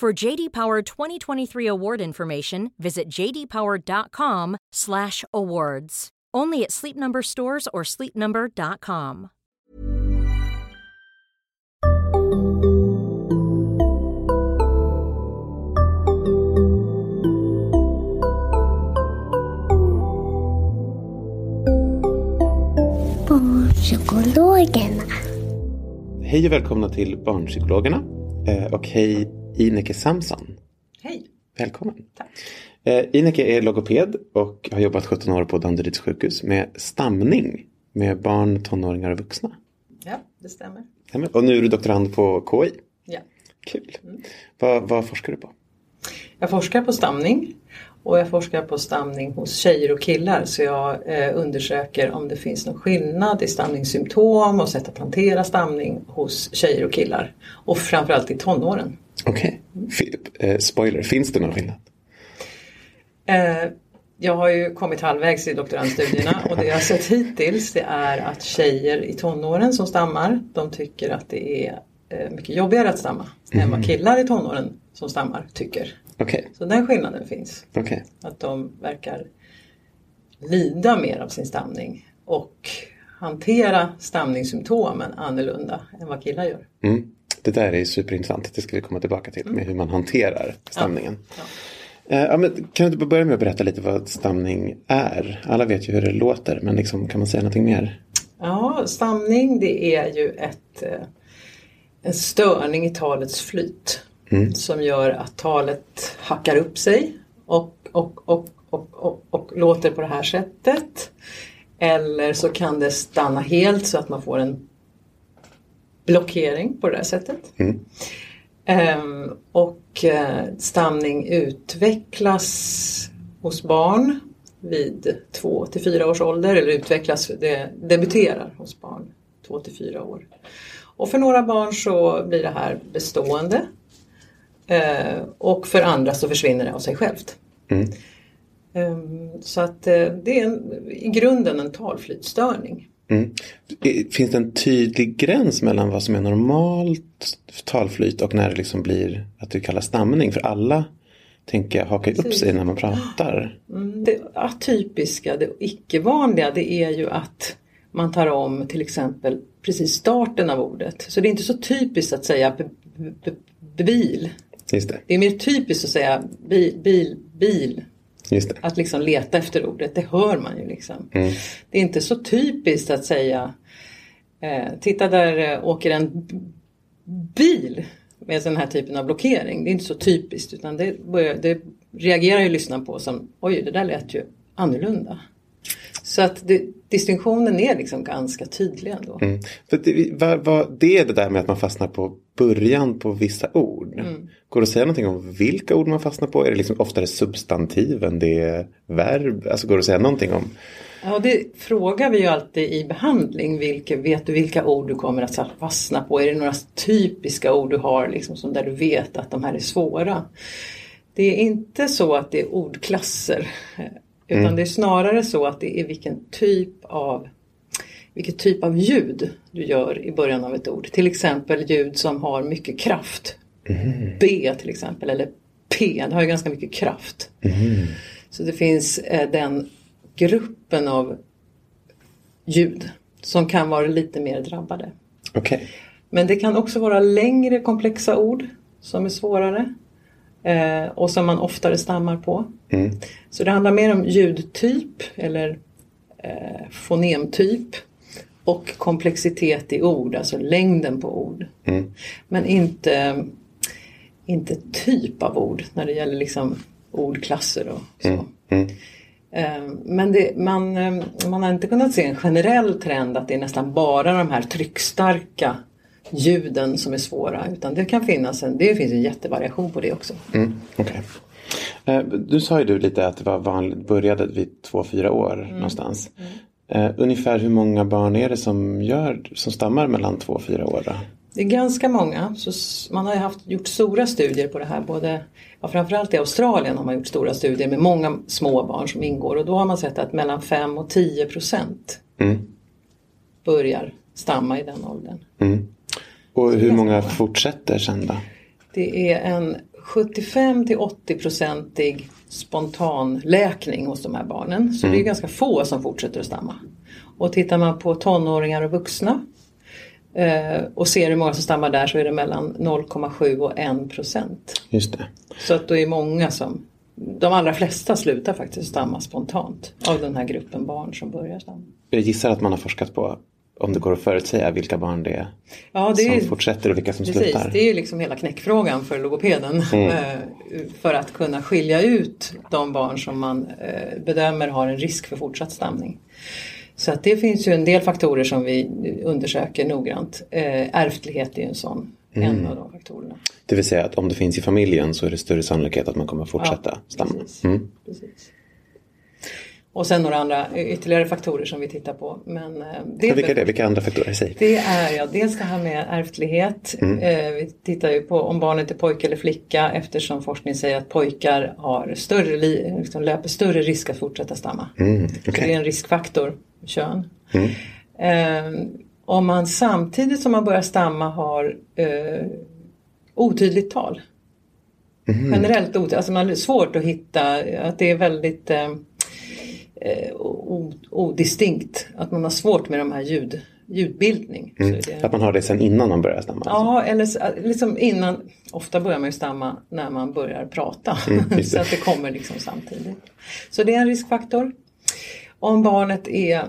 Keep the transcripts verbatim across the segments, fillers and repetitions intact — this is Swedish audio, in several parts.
For J D. Power twenty twenty-three award information, visit jdpower.com slash awards. Only at Sleep Number stores or sleep number dot com. Barnpsykologerna. Hej och välkomna till Barnpsykologerna. Och hej Ineke Samsan. Hej. Välkommen. Tack. Ineke är logoped och har jobbat sjutton år på Danderyds sjukhus med stamning med barn, tonåringar och vuxna. Ja, det stämmer. stämmer. Och nu är du doktorand på K I. Ja. Kul. Mm. Vad, vad forskar du på? Jag forskar på stamning och jag forskar på stamning hos tjejer och killar. Så jag eh, undersöker om det finns någon skillnad i stamningssymptom och sätt att hantera stamning hos tjejer och killar. Och framförallt i tonåren. Okej. Okay. Mm. Eh, spoiler, finns det någon skillnad? Jag har ju kommit halvvägs i doktorandstudierna och det jag har sett hittills det är att tjejer i tonåren som stammar, de tycker att det är mycket jobbigare att stamma mm. än vad killar i tonåren som stammar tycker. Okay. Så den skillnaden finns. Okay. Att de verkar lida mer av sin stamning och hantera stamningssymptomen annorlunda än vad killar gör. Mm. Det där är superintressant, det ska vi komma tillbaka till mm. med hur man hanterar stamningen. Ja. Ja. Ja, men kan du inte börja med att berätta lite vad stamning är? Alla vet ju hur det låter, men liksom, kan man säga någonting mer? Ja, stamning det är ju ett, en störning i talets flyt mm. som gör att talet hackar upp sig och, och, och, och, och, och, och låter på det här sättet. Eller så kan det stanna helt så att man får en blockering på det här sättet. Mm. Um, och uh, stamning utvecklas hos barn vid två till fyra års ålder eller utvecklas, det debuterar hos barn två till fyra år. Och för några barn så blir det här bestående uh, och för andra så försvinner det av sig självt. Mm. Um, så att uh, det är en, i grunden en talflytstörning. Mm. Finns det en tydlig gräns mellan vad som är normalt talflyt och när det liksom blir att du kallar stamning? För alla, tänker jag, hakar upp sig när man pratar. Mm. Det atypiska, det icke-vanliga, det är ju att man tar om till exempel precis starten av ordet. Så det är inte så typiskt att säga b- b- b- bil. Just det. Det är mer typiskt att säga bil, bil, bil. Just det. Att liksom leta efter ordet, det hör man ju liksom. Mm. Det är inte så typiskt att säga, eh, titta där åker en b- bil med den här typen av blockering. Det är inte så typiskt utan det, börjar, det reagerar ju lyssnaren på som, oj det där lät ju annorlunda. Så att det, distinktionen är liksom ganska tydlig ändå. Mm. För det, vad, vad, det är det där med att man fastnar på början på vissa ord. Mm. Går det att säga någonting om vilka ord man fastnar på? Är det liksom oftare substantiv än det är verb? Alltså går det att säga någonting om? Ja, det frågar vi ju alltid i behandling. Vilka, vet du vilka ord du kommer att fastna på? Är det några typiska ord du har liksom, som där du vet att de här är svåra? Det är inte så att det är ordklasser. Utan mm. det är snarare så att det är vilken typ av, vilken typ av ljud du gör i början av ett ord. Till exempel ljud som har mycket kraft. Mm. B till exempel, eller P, det har ju ganska mycket kraft. Mm. Så det finns eh, den gruppen av ljud som kan vara lite mer drabbade. Okay. Men det kan också vara längre komplexa ord som är svårare. eh, och som man oftare stammar på. Mm. Så det handlar mer om ljudtyp eller eh, fonemtyp och komplexitet i ord, alltså längden på ord. Mm. Men inte, inte typ av ord när det gäller liksom ordklasser och så. Mm. Mm. Men det, man, man har inte kunnat se en generell trend att det är nästan bara de här tryckstarka ljuden som är svåra, utan det kan finnas en, det finns en jättevariation på det också. Mm, okay. Du sa ju du lite att det var vanligt, började vid två, fyra år mm. någonstans. Mm. Ungefär hur många barn är det som, gör, som stammar mellan två och fyra år då? Det är ganska många. Så man har ju haft, gjort stora studier på det här. Både, ja, framförallt i Australien har man gjort stora studier med många små barn som ingår. Och då har man sett att mellan fem och tio procent mm. börjar stamma i den åldern. Mm. Och hur många fortsätter sen då? Det är en sjuttiofem till åttio procentig spontan läkning hos de här barnen. Så mm. det är ganska få som fortsätter att stamma. Och tittar man på tonåringar och vuxna och ser hur många som stammar där, så är det mellan noll komma sju och en procent. Just det. Så att det är många som, de allra flesta slutar faktiskt stamma spontant av den här gruppen barn som börjar stamma. Jag gissar att man har forskat på om det går att förutsäga vilka barn det är, ja, det som är, fortsätter och vilka som precis, slutar. Det är ju liksom hela knäckfrågan för logopeden mm. för att kunna skilja ut de barn som man bedömer har en risk för fortsatt stamning. Så att det finns ju en del faktorer som vi undersöker noggrant. Ärftlighet är ju en sån, mm. en av de faktorerna. Det vill säga att om det finns i familjen så är det större sannolikhet att man kommer fortsätta ja, stamma. Precis. Mm. Precis. Och sen några andra ytterligare faktorer som vi tittar på. Men det, vilka är det? Vilka andra faktorer i sig? Det är ja, dels det här med ärftlighet. Mm. Vi tittar ju på om barnet är pojke eller flicka, eftersom forskning säger att pojkar har större, liksom löper större risk att fortsätta stamma. Mm. Okay. Så det är en riskfaktor. Kön. Mm. Eh, om man samtidigt som man börjar stamma har eh, otydligt tal. Mm. Generellt otydligt. Alltså man är svårt att hitta att det är väldigt eh, o- odistinkt. Att man har svårt med de här ljud, ljudbildning. Mm. Så det, att man har det sen innan man börjar stamma. Alltså. Ja, eller liksom innan. Ofta börjar man ju stamma när man börjar prata. Mm, så att det kommer liksom samtidigt. Så det är en riskfaktor. Om barnet är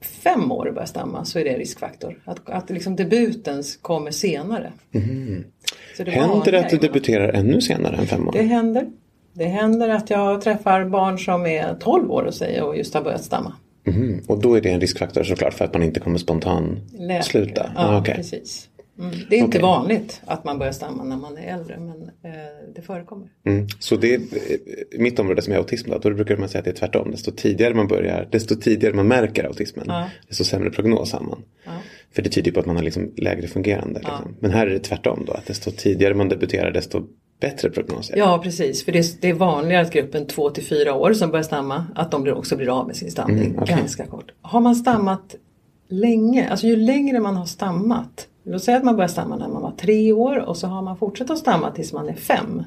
fem år och börjar stamma så är det en riskfaktor. Att, att liksom debuten kommer senare. Mm. Så det händer det att du debuterar ännu senare än fem år? Det händer. Det händer att jag träffar barn som är tolv år och säger och just har börjat stamma. Mm. Och då är det en riskfaktor såklart för att man inte kommer spontan Läker. sluta. Ja, ah, okay. precis. Mm. Det är inte okay. vanligt att man börjar stamma när man är äldre, men eh, det förekommer. Mm. Så det är mitt område som är autism då, då brukar man säga att det är tvärtom. Desto tidigare man börjar, desto tidigare man märker autismen, ja. desto sämre prognos har man. Ja. För det tyder på att man är liksom lägre fungerande. Liksom. Ja. Men här är det tvärtom då, att desto tidigare man debuterar desto bättre prognos. Ja, precis. För det är, det är vanligare att gruppen två till fyra år som börjar stamma, att de också blir av med sin stamning mm, okay. ganska kort. Har man stammat länge, alltså ju längre man har stammat, låt säga att man börjar stamma när man var tre år och så har man fortsatt att stamma tills man är fem.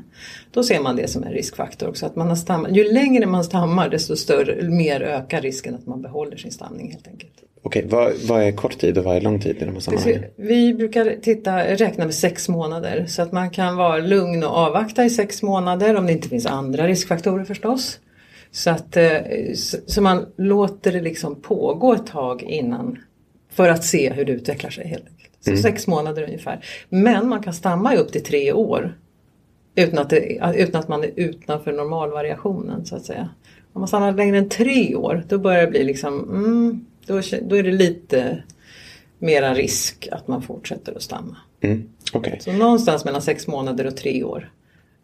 Då ser man det som en riskfaktor också. Att man har stammat, ju längre man stammar desto större, mer ökar risken att man behåller sin stamning helt enkelt. Okej, okay, vad, vad är kort tid och vad är lång tid i de här sammanhangen? Vi brukar titta, räkna med sex månader. Så att man kan vara lugn och avvakta i sex månader om det inte finns andra riskfaktorer förstås. Så att så man låter det liksom pågå ett tag innan för att se hur det utvecklar sig helt enkelt. Så mm. sex månader ungefär. Men man kan stamma upp till tre år. Utan att, det, utan att man är utanför normalvariationen så att säga. Om man stammar längre än tre år. Då börjar det bli liksom. Mm, då, då är det lite mera risk att man fortsätter att stamma. Mm. Okay. Så någonstans mellan sex månader och tre år.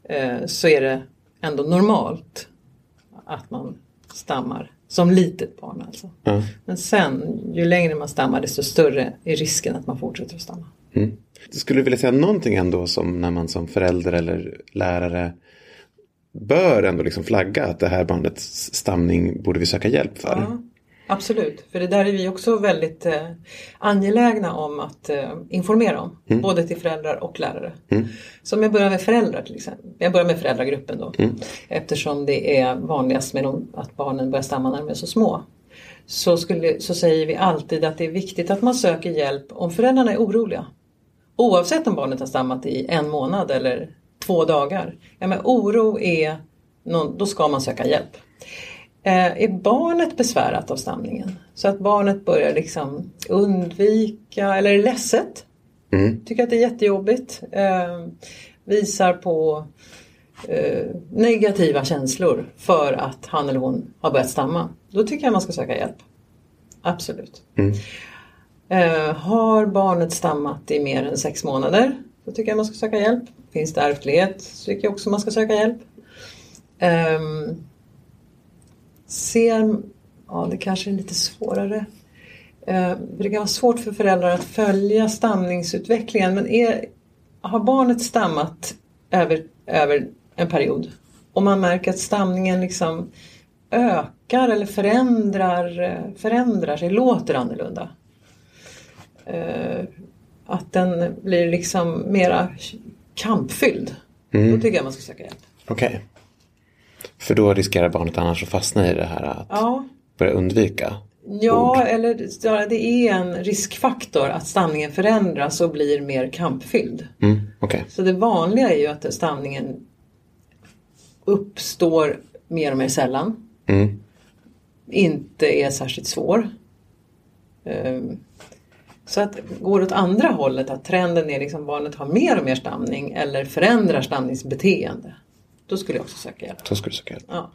Eh, så är det ändå normalt. Att man stammar. Som litet barn alltså. Ja. Men sen, ju längre man stammar desto större är risken att man fortsätter att stamma. Mm. Skulle du vilja säga någonting ändå som när man som förälder eller lärare bör ändå liksom flagga att det här barnets stamning borde vi söka hjälp för? Ja, absolut. För det där är vi också väldigt eh, angelägna om att eh, informera om. Mm. Både till föräldrar och lärare. Mm. Så om jag börjar med föräldrar till exempel. Jag börjar med föräldragruppen då. Mm. Eftersom det är vanligast med dem, att barnen börjar stamma när de är så små. Så, skulle, så säger vi alltid att det är viktigt att man söker hjälp om föräldrarna är oroliga. Oavsett om barnet har stammat i en månad eller två dagar. Ja, men oro är, då ska man söka hjälp. Är barnet besvärat av stamningen? Så att barnet börjar liksom undvika eller är ledset. Mm. Tycker att det är jättejobbigt. Eh, visar på eh, negativa känslor för att han eller hon har börjat stamma. Då tycker jag man ska söka hjälp. Absolut. Mm. Eh, har barnet stammat i mer än sex månader? Då tycker jag man ska söka hjälp. Finns det ärftlighet så tycker jag också man ska söka hjälp. Eh, ser, ja det kanske är lite svårare. Det kan vara svårt för föräldrar att följa stamningsutvecklingen. Men är, har barnet stammat över, över en period? Och man märker att stamningen liksom ökar eller förändrar, förändrar sig, låter annorlunda. Att den blir liksom mera kampfylld. Mm. Då tycker jag man ska söka hjälp. Okej. Okay. För då riskerar barnet annars att fastna i det här att ja. börja undvika. Ja, ord. Eller det är en riskfaktor att stamningen förändras och blir mer kampfylld. Mm, okay. Så det vanliga är ju att stamningen uppstår mer och mer sällan. Mm. Inte är särskilt svår. Så att går åt andra hållet, att trenden är liksom barnet har mer och mer stamning eller förändrar stamningsbeteende. Då skulle jag också söka hjälp. Då skulle du söka hjälp. Ja.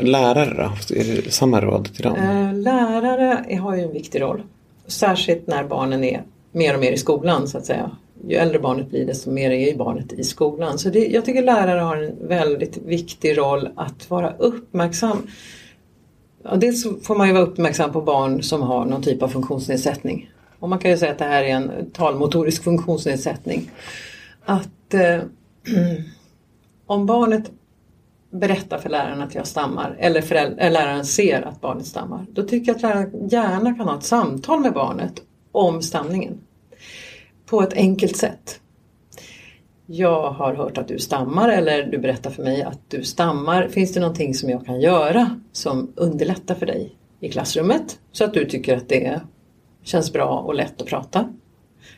Lärare då? Är det samma råd till dem? Lärare har ju en viktig roll. Särskilt när barnen är mer och mer i skolan så att säga. Ju äldre barnet blir desto mer är barnet i skolan. Så det, jag tycker lärare har en väldigt viktig roll att vara uppmärksam. Dels får man ju vara uppmärksam på barn som har någon typ av funktionsnedsättning. Och man kan ju säga att det här är en talmotorisk funktionsnedsättning. Att eh, om barnet berätta för läraren att jag stammar eller föräldrar, läraren ser att barnet stammar, då tycker jag att läraren gärna kan ha ett samtal med barnet om stamningen på ett enkelt sätt. Jag har hört att du stammar, eller du berättar för mig att du stammar. Finns det någonting som jag kan göra som underlättar för dig i klassrummet så att du tycker att det känns bra och lätt att prata?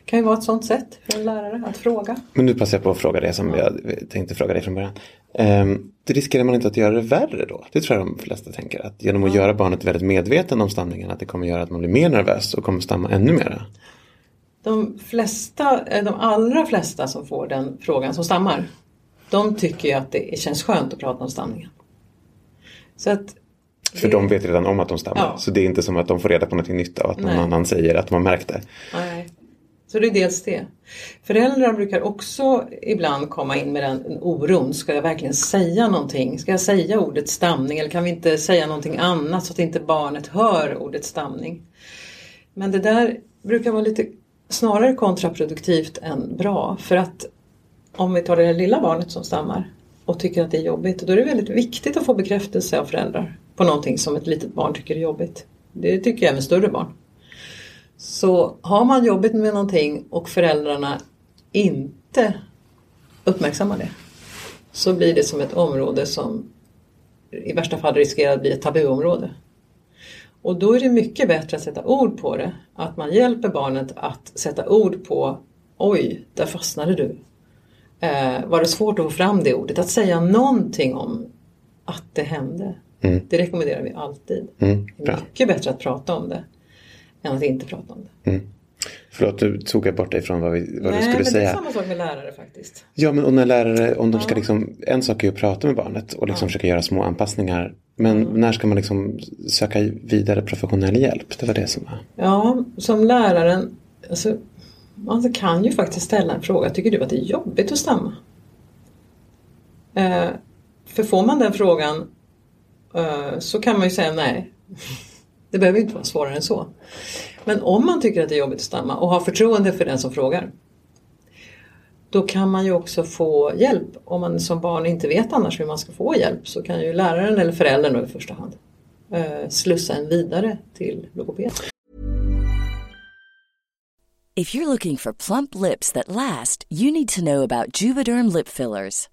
Det kan ju vara ett sånt sätt för en lärare att fråga. Men nu passar jag på att fråga det som jag tänkte fråga dig från början. Ehm, det riskerar man inte att göra det värre då? Det tror jag de flesta tänker. Att genom att ja. göra barnet väldigt medveten om stamningen, att det kommer göra att man blir mer nervös och kommer stamma ännu mer. De flesta, de allra flesta som får den frågan som stammar, de tycker ju att det känns skönt att prata om stamningen. Så att för det... de vet redan om att de stammar. Ja. Så det är inte som att de får reda på något nytt av att någon Nej. annan säger att man märkte. Nej. Så det är dels det. Föräldrar brukar också ibland komma in med den oron. Ska jag verkligen säga någonting? Ska jag säga ordet stamning? Eller kan vi inte säga någonting annat så att inte barnet hör ordet stamning? Men det där brukar vara lite snarare kontraproduktivt än bra. För att om vi tar det lilla barnet som stammar och tycker att det är jobbigt, då är det väldigt viktigt att få bekräftelse av föräldrar på någonting som ett litet barn tycker är jobbigt. Det tycker även större barn. Så har man jobbigt med någonting och föräldrarna inte uppmärksammar det, så blir det som ett område som i värsta fall riskerar att bli ett tabuområde. Och då är det mycket bättre att sätta ord på det. Att man hjälper barnet att sätta ord på, oj, där fastnade du. Eh, var det svårt att få fram det ordet? Att säga någonting om att det hände. Mm. Det rekommenderar vi alltid. Mm, det är mycket bättre att prata om det än att inte prata om det. Mm. Förlåt, du tog jag bort dig från vad, vi, vad Nej, du skulle säga. Nej, men det är samma sak med lärare faktiskt. Ja, men och när lärare, om de ja. ska liksom, en sak är ju att prata med barnet och liksom ja. försöka göra små anpassningar. Men mm. när ska man liksom söka vidare professionell hjälp? Det var det som var. Ja, som läraren, alltså, man kan ju faktiskt ställa en fråga. Tycker du att det är jobbigt att stamma? Eh, för får man den frågan eh, så kan man ju säga nej. Det behöver inte vara svårare än så. Men om man tycker att det är jobbigt att stamma och har förtroende för den som frågar, då kan man ju också få hjälp. Om man som barn inte vet annars hur man ska få hjälp, så kan ju läraren eller föräldern då i första hand eh, slussa en vidare till logoped. If you're looking for plump lips that last, you need to know about Juvederm lip fillers.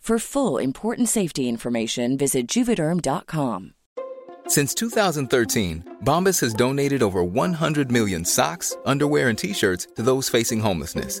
For full, important safety information, visit Juvederm dot com. Since two thousand thirteen, Bombas has donated over one hundred million socks, underwear, and T-shirts to those facing homelessness.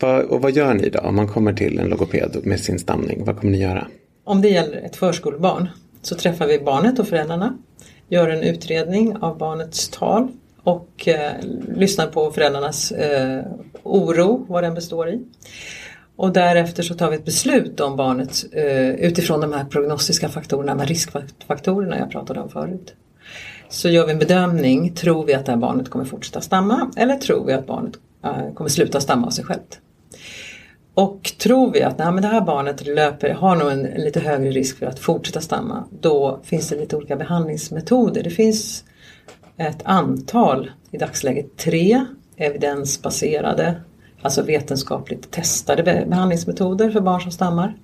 Vad, och vad gör ni då om man kommer till en logoped med sin stamning? Vad kommer ni göra? Om det gäller ett förskolebarn så träffar vi barnet och föräldrarna, gör en utredning av barnets tal och eh, lyssnar på föräldrarnas eh, oro, vad den består i. Och därefter så tar vi ett beslut om barnet eh, utifrån de här prognostiska faktorerna, de här riskfaktorerna jag pratade om förut. Så gör vi en bedömning, tror vi att det här barnet kommer fortsätta stamma eller tror vi att barnet eh, kommer sluta stamma av sig självt? Och tror vi att nej, men det här barnet löper, har nog en, en lite högre risk för att fortsätta stamma, då finns det lite olika behandlingsmetoder. Det finns ett antal, i dagsläget tre evidensbaserade, alltså vetenskapligt testade behandlingsmetoder för barn som stammar.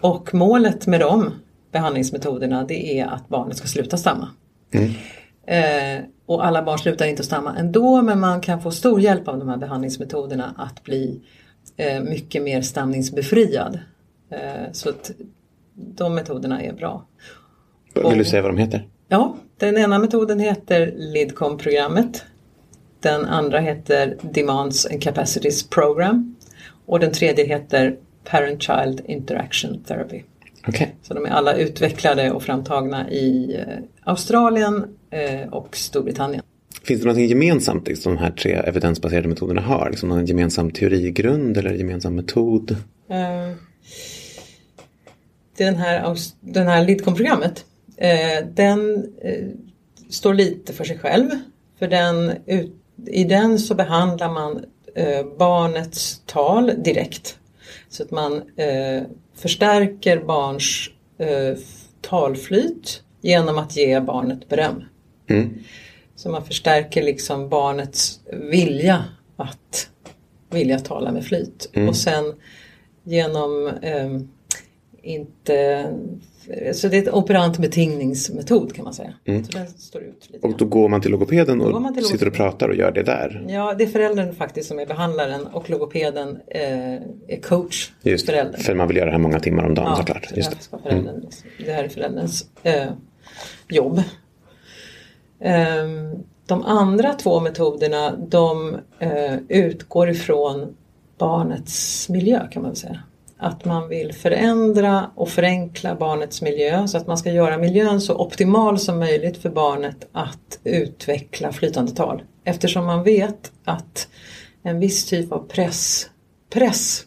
Och målet med de behandlingsmetoderna, det är att barnet ska sluta stamma. Mm. Eh, och alla barn slutar inte att stamma ändå, men man kan få stor hjälp av de här behandlingsmetoderna att bli eh, mycket mer stamningsbefriad. Eh, så att de metoderna är bra. Och, vill du säga vad de heter? Ja, den ena metoden heter Lidcombe-programmet. Den andra heter Demands and Capacities Program. Och den tredje heter Parent-Child Interaction Therapy. Okay. Så de är alla utvecklade och framtagna i Australien och Storbritannien. Finns det något gemensamt liksom, de här tre evidensbaserade metoderna har? Liksom någon gemensam teorigrund eller gemensam metod? Uh, det är den här, den här Lidcombe-programmet. Eh, den eh, står lite för sig själv, för den, ut, i den så behandlar man eh, barnets tal direkt, så att man eh, förstärker barns eh, talflyt genom att ge barnet beröm. Mm. Så man förstärker liksom barnets vilja att vilja tala med flyt. Mm. Och sen genom eh, inte... Så det är ett operant betingningsmetod kan man säga. Mm. Så den står ut lite. Och då går man till logopeden och till sitter logopeden. Och pratar och gör det där? Ja, det är föräldern faktiskt som är behandlaren och logopeden eh, är coach. Just, föräldern. För man vill göra det här många timmar om dagen, ja, såklart. Just det. Ska föräldern, mm. Det här är förälderns eh, jobb. Eh, de andra två metoderna, de eh, utgår ifrån barnets miljö kan man väl säga. Att man vill förändra och förenkla barnets miljö så att man ska göra miljön så optimal som möjligt för barnet att utveckla flytande tal. Eftersom man vet att en viss typ av press, press,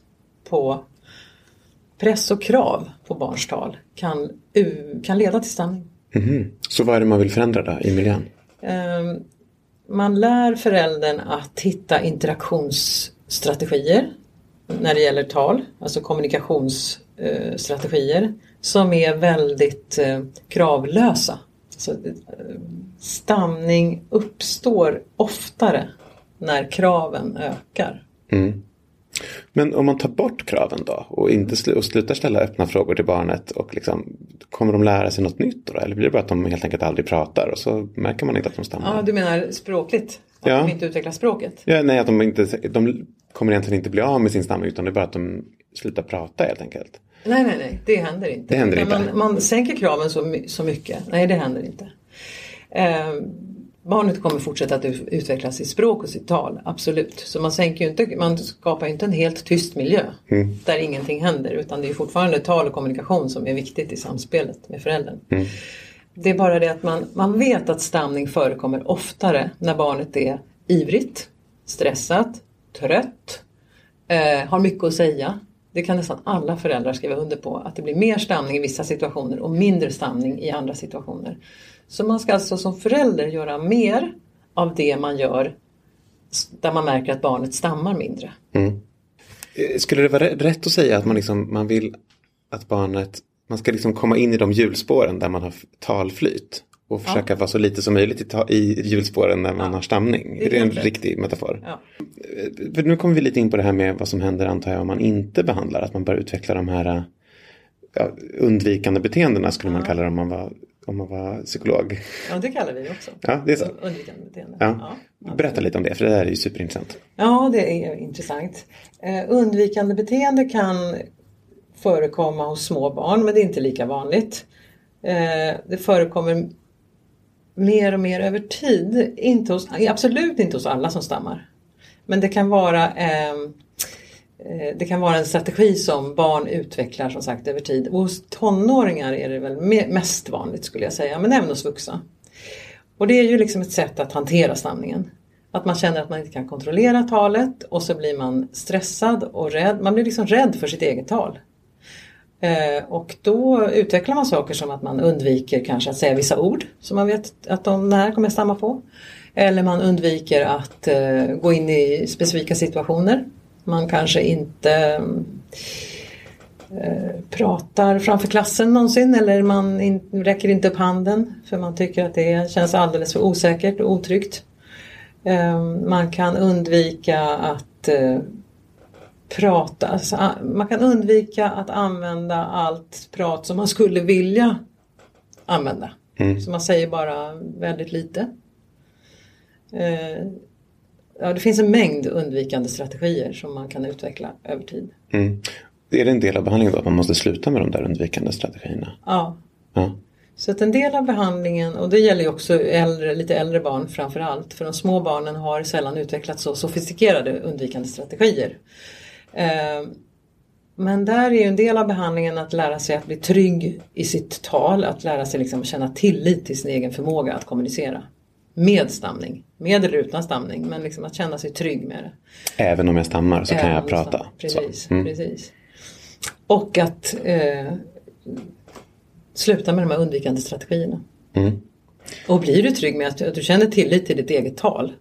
på, press och krav på barns tal kan, kan leda till stamning. Mm-hmm. Så vad är det man vill förändra där i miljön? Um, man lär föräldern att hitta interaktionsstrategier när det gäller tal, alltså kommunikationsstrategier uh, som är väldigt uh, kravlösa. Så, uh, stamning uppstår oftare när kraven ökar. Mm. Men om man tar bort kraven då och, inte sl- och slutar ställa öppna frågor till barnet och liksom, kommer de lära sig något nytt då? Eller blir det bara att de helt enkelt aldrig pratar och så märker man inte att de stammar? Ja, du menar språkligt? Att ja. De inte utvecklar språket? Ja, nej, att de, inte, de kommer egentligen inte bli av med sin stamning utan det är bara att de slutar prata helt enkelt. Nej, nej, nej. Det händer inte. Det händer inte. Man, man sänker kraven så, så mycket. Nej, det händer inte. Eh, Barnet kommer fortsätta att utveckla sitt språk och sitt tal, absolut. Så man sänker ju inte, man skapar ju inte en helt tyst miljö mm. där ingenting händer. Utan det är fortfarande tal och kommunikation som är viktigt i samspelet med föräldern. Mm. Det är bara det att man, man vet att stamning förekommer oftare när barnet är ivrigt, stressat, trött, eh, har mycket att säga. Det kan nästan alla föräldrar skriva under på. Att det blir mer stamning i vissa situationer och mindre stamning i andra situationer. Så man ska alltså som förälder göra mer av det man gör där man märker att barnet stammar mindre. Mm. Skulle det vara rätt att säga att man, liksom, man vill att barnet, man ska liksom komma in i de hjulspåren där man har talflyt och försöka ja. vara så lite som möjligt i, ta- i hjulspåren när man ja. har stamning? Det är, det är en riktig metafor. Ja. För nu kommer vi lite in på det här med vad som händer antar jag om man inte behandlar, att man börjar utveckla de här ja, undvikande beteendena skulle ja. man kalla det om man var... om man var psykolog. Ja, det kallar vi också. Ja, det är så. Undvikande beteende. Ja. Ja. Berätta lite om det, för det här är ju superintressant. Ja, det är intressant. Eh, undvikande beteende kan förekomma hos små barn, men det är inte lika vanligt. Eh, det förekommer mer och mer över tid. Inte hos, absolut inte hos alla som stammar. Men det kan vara... Eh, Det kan vara en strategi som barn utvecklar som sagt över tid. Och hos tonåringar är det väl mest vanligt skulle jag säga. Men även hos vuxna. Och det är ju liksom ett sätt att hantera stamningen. Att man känner att man inte kan kontrollera talet. Och så blir man stressad och rädd. Man blir liksom rädd för sitt eget tal. Och då utvecklar man saker som att man undviker kanske att säga vissa ord. Som man vet att de här kommer stamma på. Eller man undviker att gå in i specifika situationer. Man kanske inte eh, pratar framför klassen någonsin eller man in, räcker inte upp handen för man tycker att det känns alldeles för osäkert och otryggt. Eh, man kan undvika att eh, prata, alltså, man kan undvika att använda allt prat som man skulle vilja använda. Mm. Så man säger bara väldigt lite. Eh, Ja, det finns en mängd undvikande strategier som man kan utveckla över tid. Mm. Är det en del av behandlingen då att man måste sluta med de där undvikande strategierna? Ja. ja. Så att en del av behandlingen, och det gäller ju också äldre, lite äldre barn framför allt. För de små barnen har sällan utvecklat så sofistikerade undvikande strategier. Eh, men där är ju en del av behandlingen att lära sig att bli trygg i sitt tal. Att lära sig liksom känna tillit till sin egen förmåga att kommunicera. Med stamning. Med eller utan stamning. Men liksom att känna sig trygg med det. Även om jag stammar så Även kan jag prata. Stamm- precis, mm. precis. Och att eh, sluta med de här undvikande strategierna. Mm. Och blir du trygg med att, att du känner tillit till ditt eget tal.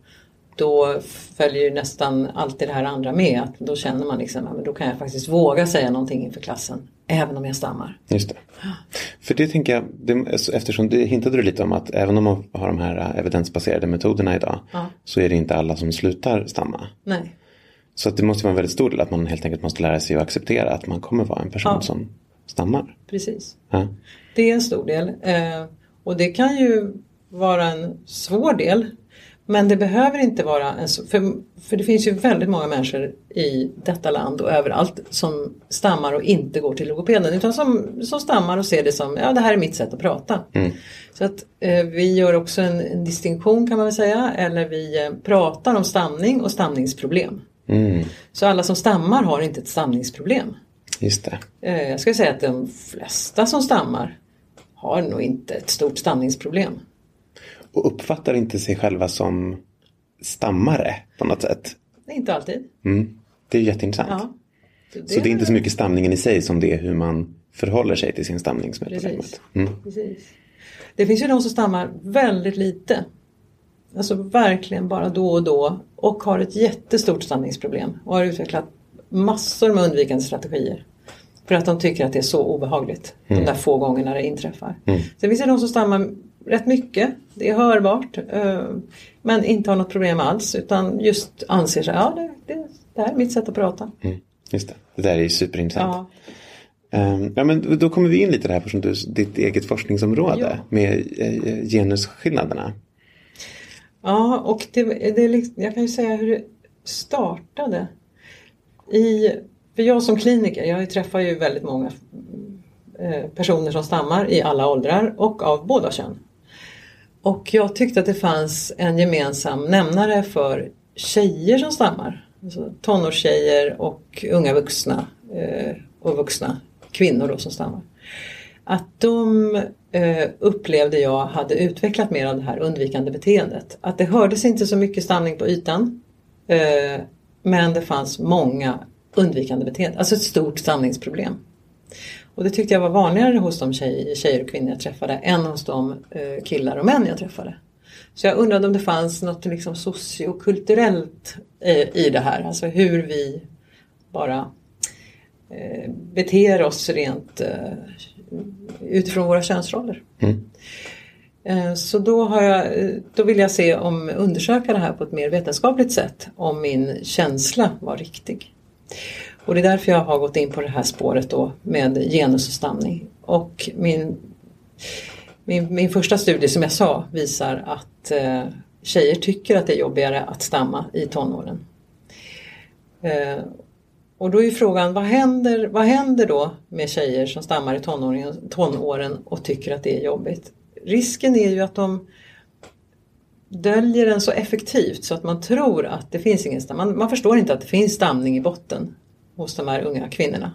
Då följer ju nästan alltid det här andra med. Att då känner man liksom att då kan jag faktiskt våga säga någonting inför klassen. Även om jag stammar. Just det. För det tänker jag, det, eftersom det hintade du lite om att även om man har de här evidensbaserade metoderna idag. Ja. Så är det inte alla som slutar stamma. Nej. Så att det måste vara en väldigt stor del att man helt enkelt måste lära sig att acceptera att man kommer vara en person ja. som stammar. Precis. Ja. Det är en stor del. Och det kan ju vara en svår del. Men det behöver inte vara, en, för, för det finns ju väldigt många människor i detta land och överallt som stammar och inte går till logopeden. Utan som, som stammar och ser det som, ja det här är mitt sätt att prata. Mm. Så att eh, vi gör också en, en distinktion kan man väl säga. Eller vi eh, pratar om stamning och stamningsproblem. Mm. Så alla som stammar har inte ett stamningsproblem. Just det. Eh, jag skulle säga att de flesta som stammar har nog inte ett stort stamningsproblem. Och uppfattar inte sig själva som stammare på något sätt. Nej, inte alltid. Mm. Det är jätteintressant. Ja, så, det... så det är inte så mycket stamningen i sig som det är hur man förhåller sig till sin stamning som är problemet. Mm. Precis. Det finns ju de som stammar väldigt lite. Alltså verkligen bara då och då. Och har ett jättestort stamningsproblem. Och har utvecklat massor med undvikande strategier. För att de tycker att det är så obehagligt. Mm. De där få gångerna det inträffar. Mm. Sen finns det de som stammar rätt mycket. Det är hörbart. Men inte har något problem alls. Utan just anser sig. Ja, det, det, det här är mitt sätt att prata. Mm. Just det. Det där är ju superintressant. Ja. Um, ja, men då kommer vi in lite där på ditt eget forskningsområde. Ja. Med eh, genusskillnaderna. Ja, och det, det är liksom, jag kan ju säga hur det startade. I, för jag som kliniker, jag träffar ju väldigt många eh, personer som stammar i alla åldrar och av båda kön. Och jag tyckte att det fanns en gemensam nämnare för tjejer som stammar. Alltså tonårstjejer och unga vuxna eh, och vuxna kvinnor då som stammar. Att de eh, upplevde jag hade utvecklat mer av det här undvikande beteendet. Att det hördes inte så mycket stamning på ytan. Eh, men det fanns många undvikande beteenden. Alltså ett stort stamningsproblem. Och det tyckte jag var vanligare hos de tjej, tjejer och kvinnor jag träffade. Än hos de eh, killar och män jag träffade. Så jag undrade om det fanns något liksom sociokulturellt eh, i det här. Alltså hur vi bara eh, beter oss rent... Eh, utifrån våra könsroller. Mm. Så då, har jag, då vill jag se om undersöka det här på ett mer vetenskapligt sätt. Om min känsla var riktig. Och det är därför jag har gått in på det här spåret då med genus och stamning. Och min, min, min första studie som jag sa visar att tjejer tycker att det är jobbigare att stamma i tonåren. Och då är ju frågan, vad händer, vad händer då med tjejer som stammar i tonåren, tonåren och tycker att det är jobbigt? Risken är ju att de döljer den så effektivt så att man tror att det finns ingen stamning. Man, man förstår inte att det finns stamning i botten hos de här unga kvinnorna.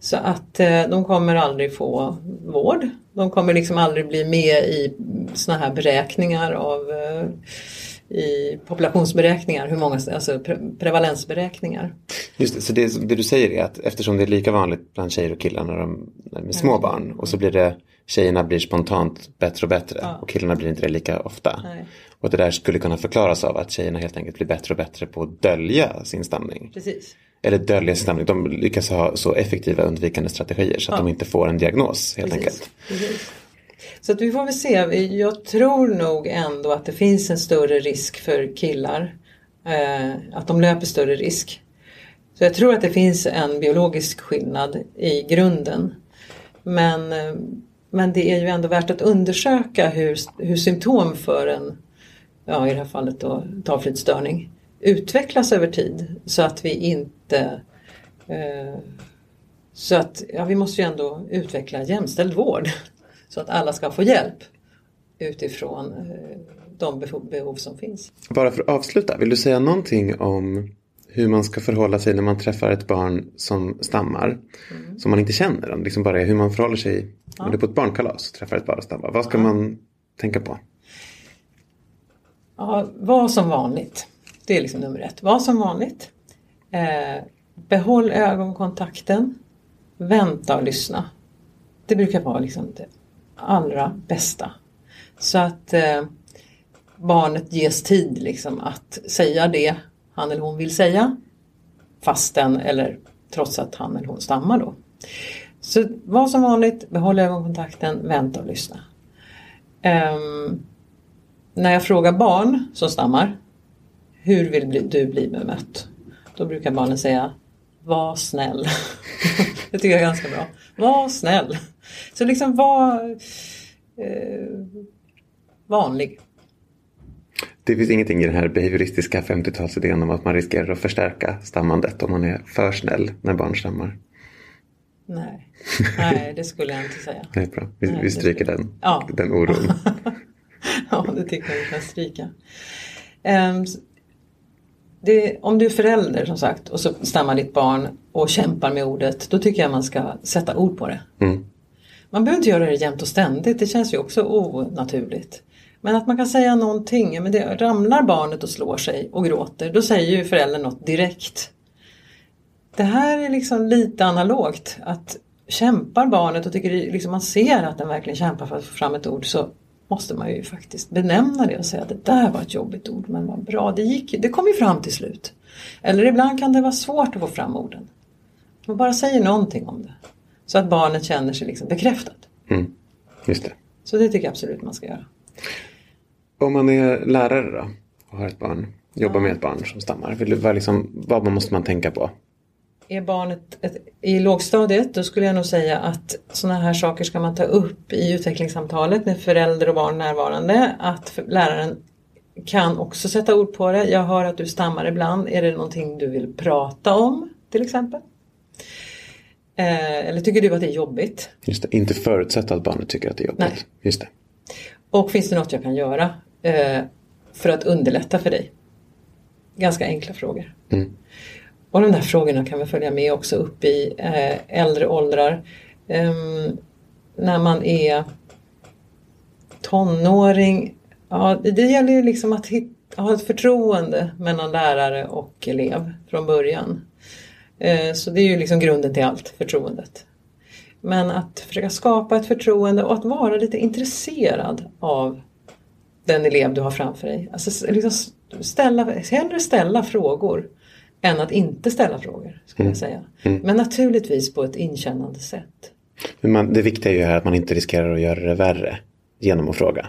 Så att eh, de kommer aldrig få vård. De kommer liksom aldrig bli med i såna här beräkningar av... Eh, i populationsberäkningar, hur många, alltså pre- prevalensberäkningar. Just det, så det, det du säger är att eftersom det är lika vanligt bland tjejer och killar när de är små mm. barn och så blir det, tjejerna blir spontant bättre och bättre ja. Och killarna blir inte det lika ofta. Nej. Och det där skulle kunna förklaras av att tjejerna helt enkelt blir bättre och bättre på att dölja sin stamning. Precis. Eller dölja sin stamning, de lyckas ha så effektiva undvikande strategier så att ja. De inte får en diagnos helt Precis. Enkelt. Precis. Så att vi får väl se. Jag tror nog ändå att det finns en större risk för killar. Eh, att de löper större risk. Så jag tror att det finns en biologisk skillnad i grunden. Men, eh, men det är ju ändå värt att undersöka hur, hur symptom för en, ja i det här fallet då, talflytsstörning utvecklas över tid. Så att vi inte... Eh, så att ja, vi måste ju ändå utveckla jämställd vård. Så att alla ska få hjälp utifrån de behov som finns. Bara för att avsluta, vill du säga någonting om hur man ska förhålla sig när man träffar ett barn som stammar? Mm. Som man inte känner, om liksom bara hur man förhåller sig ja. Om du på ett barnkalas träffar ett barn och stammar. Vad ska ja. Man tänka på? Ja, var som vanligt. Det är liksom nummer ett. Var som vanligt. Eh, behåll ögonkontakten. Vänta och lyssna. Det brukar vara liksom det allra bästa. Så att eh, barnet ges tid liksom, att säga det han eller hon vill säga. Fastän eller trots att han eller hon stammar då. Så vad som vanligt, behåll ögonkontakten, vänta och lyssna. Eh, när jag frågar barn som stammar, hur vill du bli bemött? Då brukar barnen säga, var snäll. Det tycker jag är ganska bra. Var snäll. Så liksom var eh, vanlig. Det finns ingenting i den här behavioristiska femtiotalsidén om att man riskerar att förstärka stammandet om man är för snäll när barn stammar. Nej, Nej det skulle jag inte säga. Nej, bra. Vi, Nej, vi stryker den, ja. den oron. Ja, det tycker jag vi kan stryka. Um, Det, om du är förälder som sagt och så stammar ditt barn och kämpar med ordet, då tycker jag man ska sätta ord på det. Mm. Man behöver inte göra det jämt och ständigt, det känns ju också onaturligt. Men att man kan säga någonting, men det ramlar barnet och slår sig och gråter, då säger ju föräldern något direkt. Det här är liksom lite analogt, att kämpar barnet och tycker liksom man ser att den verkligen kämpar för att få fram ett ord, så måste man ju faktiskt benämna det och säga att det där var ett jobbigt ord, men vad bra, det gick, det kom ju fram till slut. Eller ibland kan det vara svårt att få fram orden. Man bara säger någonting om det, så att barnet känner sig liksom bekräftat. Mm, just det. Så det tycker jag absolut man ska göra. Om man är lärare då och har ett barn, jobbar med ett barn som stammar, vill du, vad, liksom, vad måste man tänka på? Är barnet ett, i lågstadiet, då skulle jag nog säga att sådana här saker ska man ta upp i utvecklingssamtalet med förälder och barn närvarande. Att läraren kan också sätta ord på det. Jag hör att du stammar ibland. Är det någonting du vill prata om till exempel? Eh, eller tycker du att det är jobbigt? Just det, inte förutsatt att barnet tycker att det är jobbigt. Nej. Just det. Och finns det något jag kan göra eh, för att underlätta för dig? Ganska enkla frågor. Mm. Och de där frågorna kan vi följa med också upp i eh, äldre åldrar. Ehm, när man är tonåring. Ja, det gäller ju liksom att hitta, ha ett förtroende mellan lärare och elev från början. Ehm, så det är ju liksom grunden till allt, förtroendet. Men att försöka skapa ett förtroende och att vara lite intresserad av den elev du har framför dig. Alltså liksom ställa, hellre ställa frågor än att inte ställa frågor, skulle mm. jag säga. Mm. Men naturligtvis på ett inkännande sätt. Men man, det viktiga är ju här att man inte riskerar att göra det värre genom att fråga.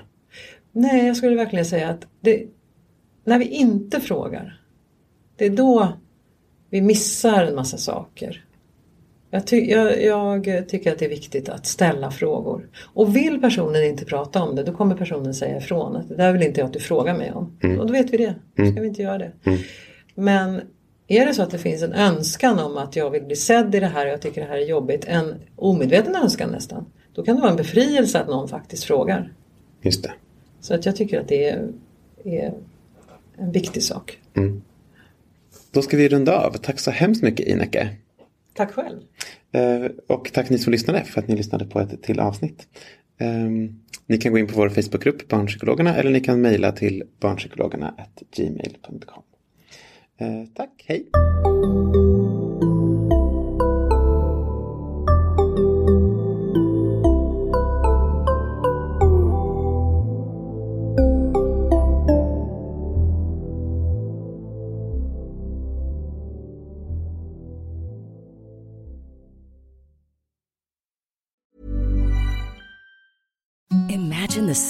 Nej, jag skulle verkligen säga att det, när vi inte frågar, det är då vi missar en massa saker. Jag, ty, jag, jag tycker att det är viktigt att ställa frågor. Och vill personen inte prata om det, då kommer personen säga ifrån att det där vill inte jag att du frågar mig om. Mm. Och då vet vi det. Då ska vi inte göra det. Mm. Men är det så att det finns en önskan om att jag vill bli sedd i det här och jag tycker det här är jobbigt, en omedveten önskan nästan, då kan det vara en befrielse att någon faktiskt frågar. Just det. Så att jag tycker att det är, är en viktig sak. Mm. Då ska vi runda av. Tack så hemskt mycket, Ineke. Tack själv. Eh, och tack ni som lyssnade för att ni lyssnade på ett till avsnitt. Eh, ni kan gå in på vår Facebookgrupp Barnpsykologerna, eller ni kan mejla till barnpsykologerna at gmail dot com. Eh, tack, hej! Imagine the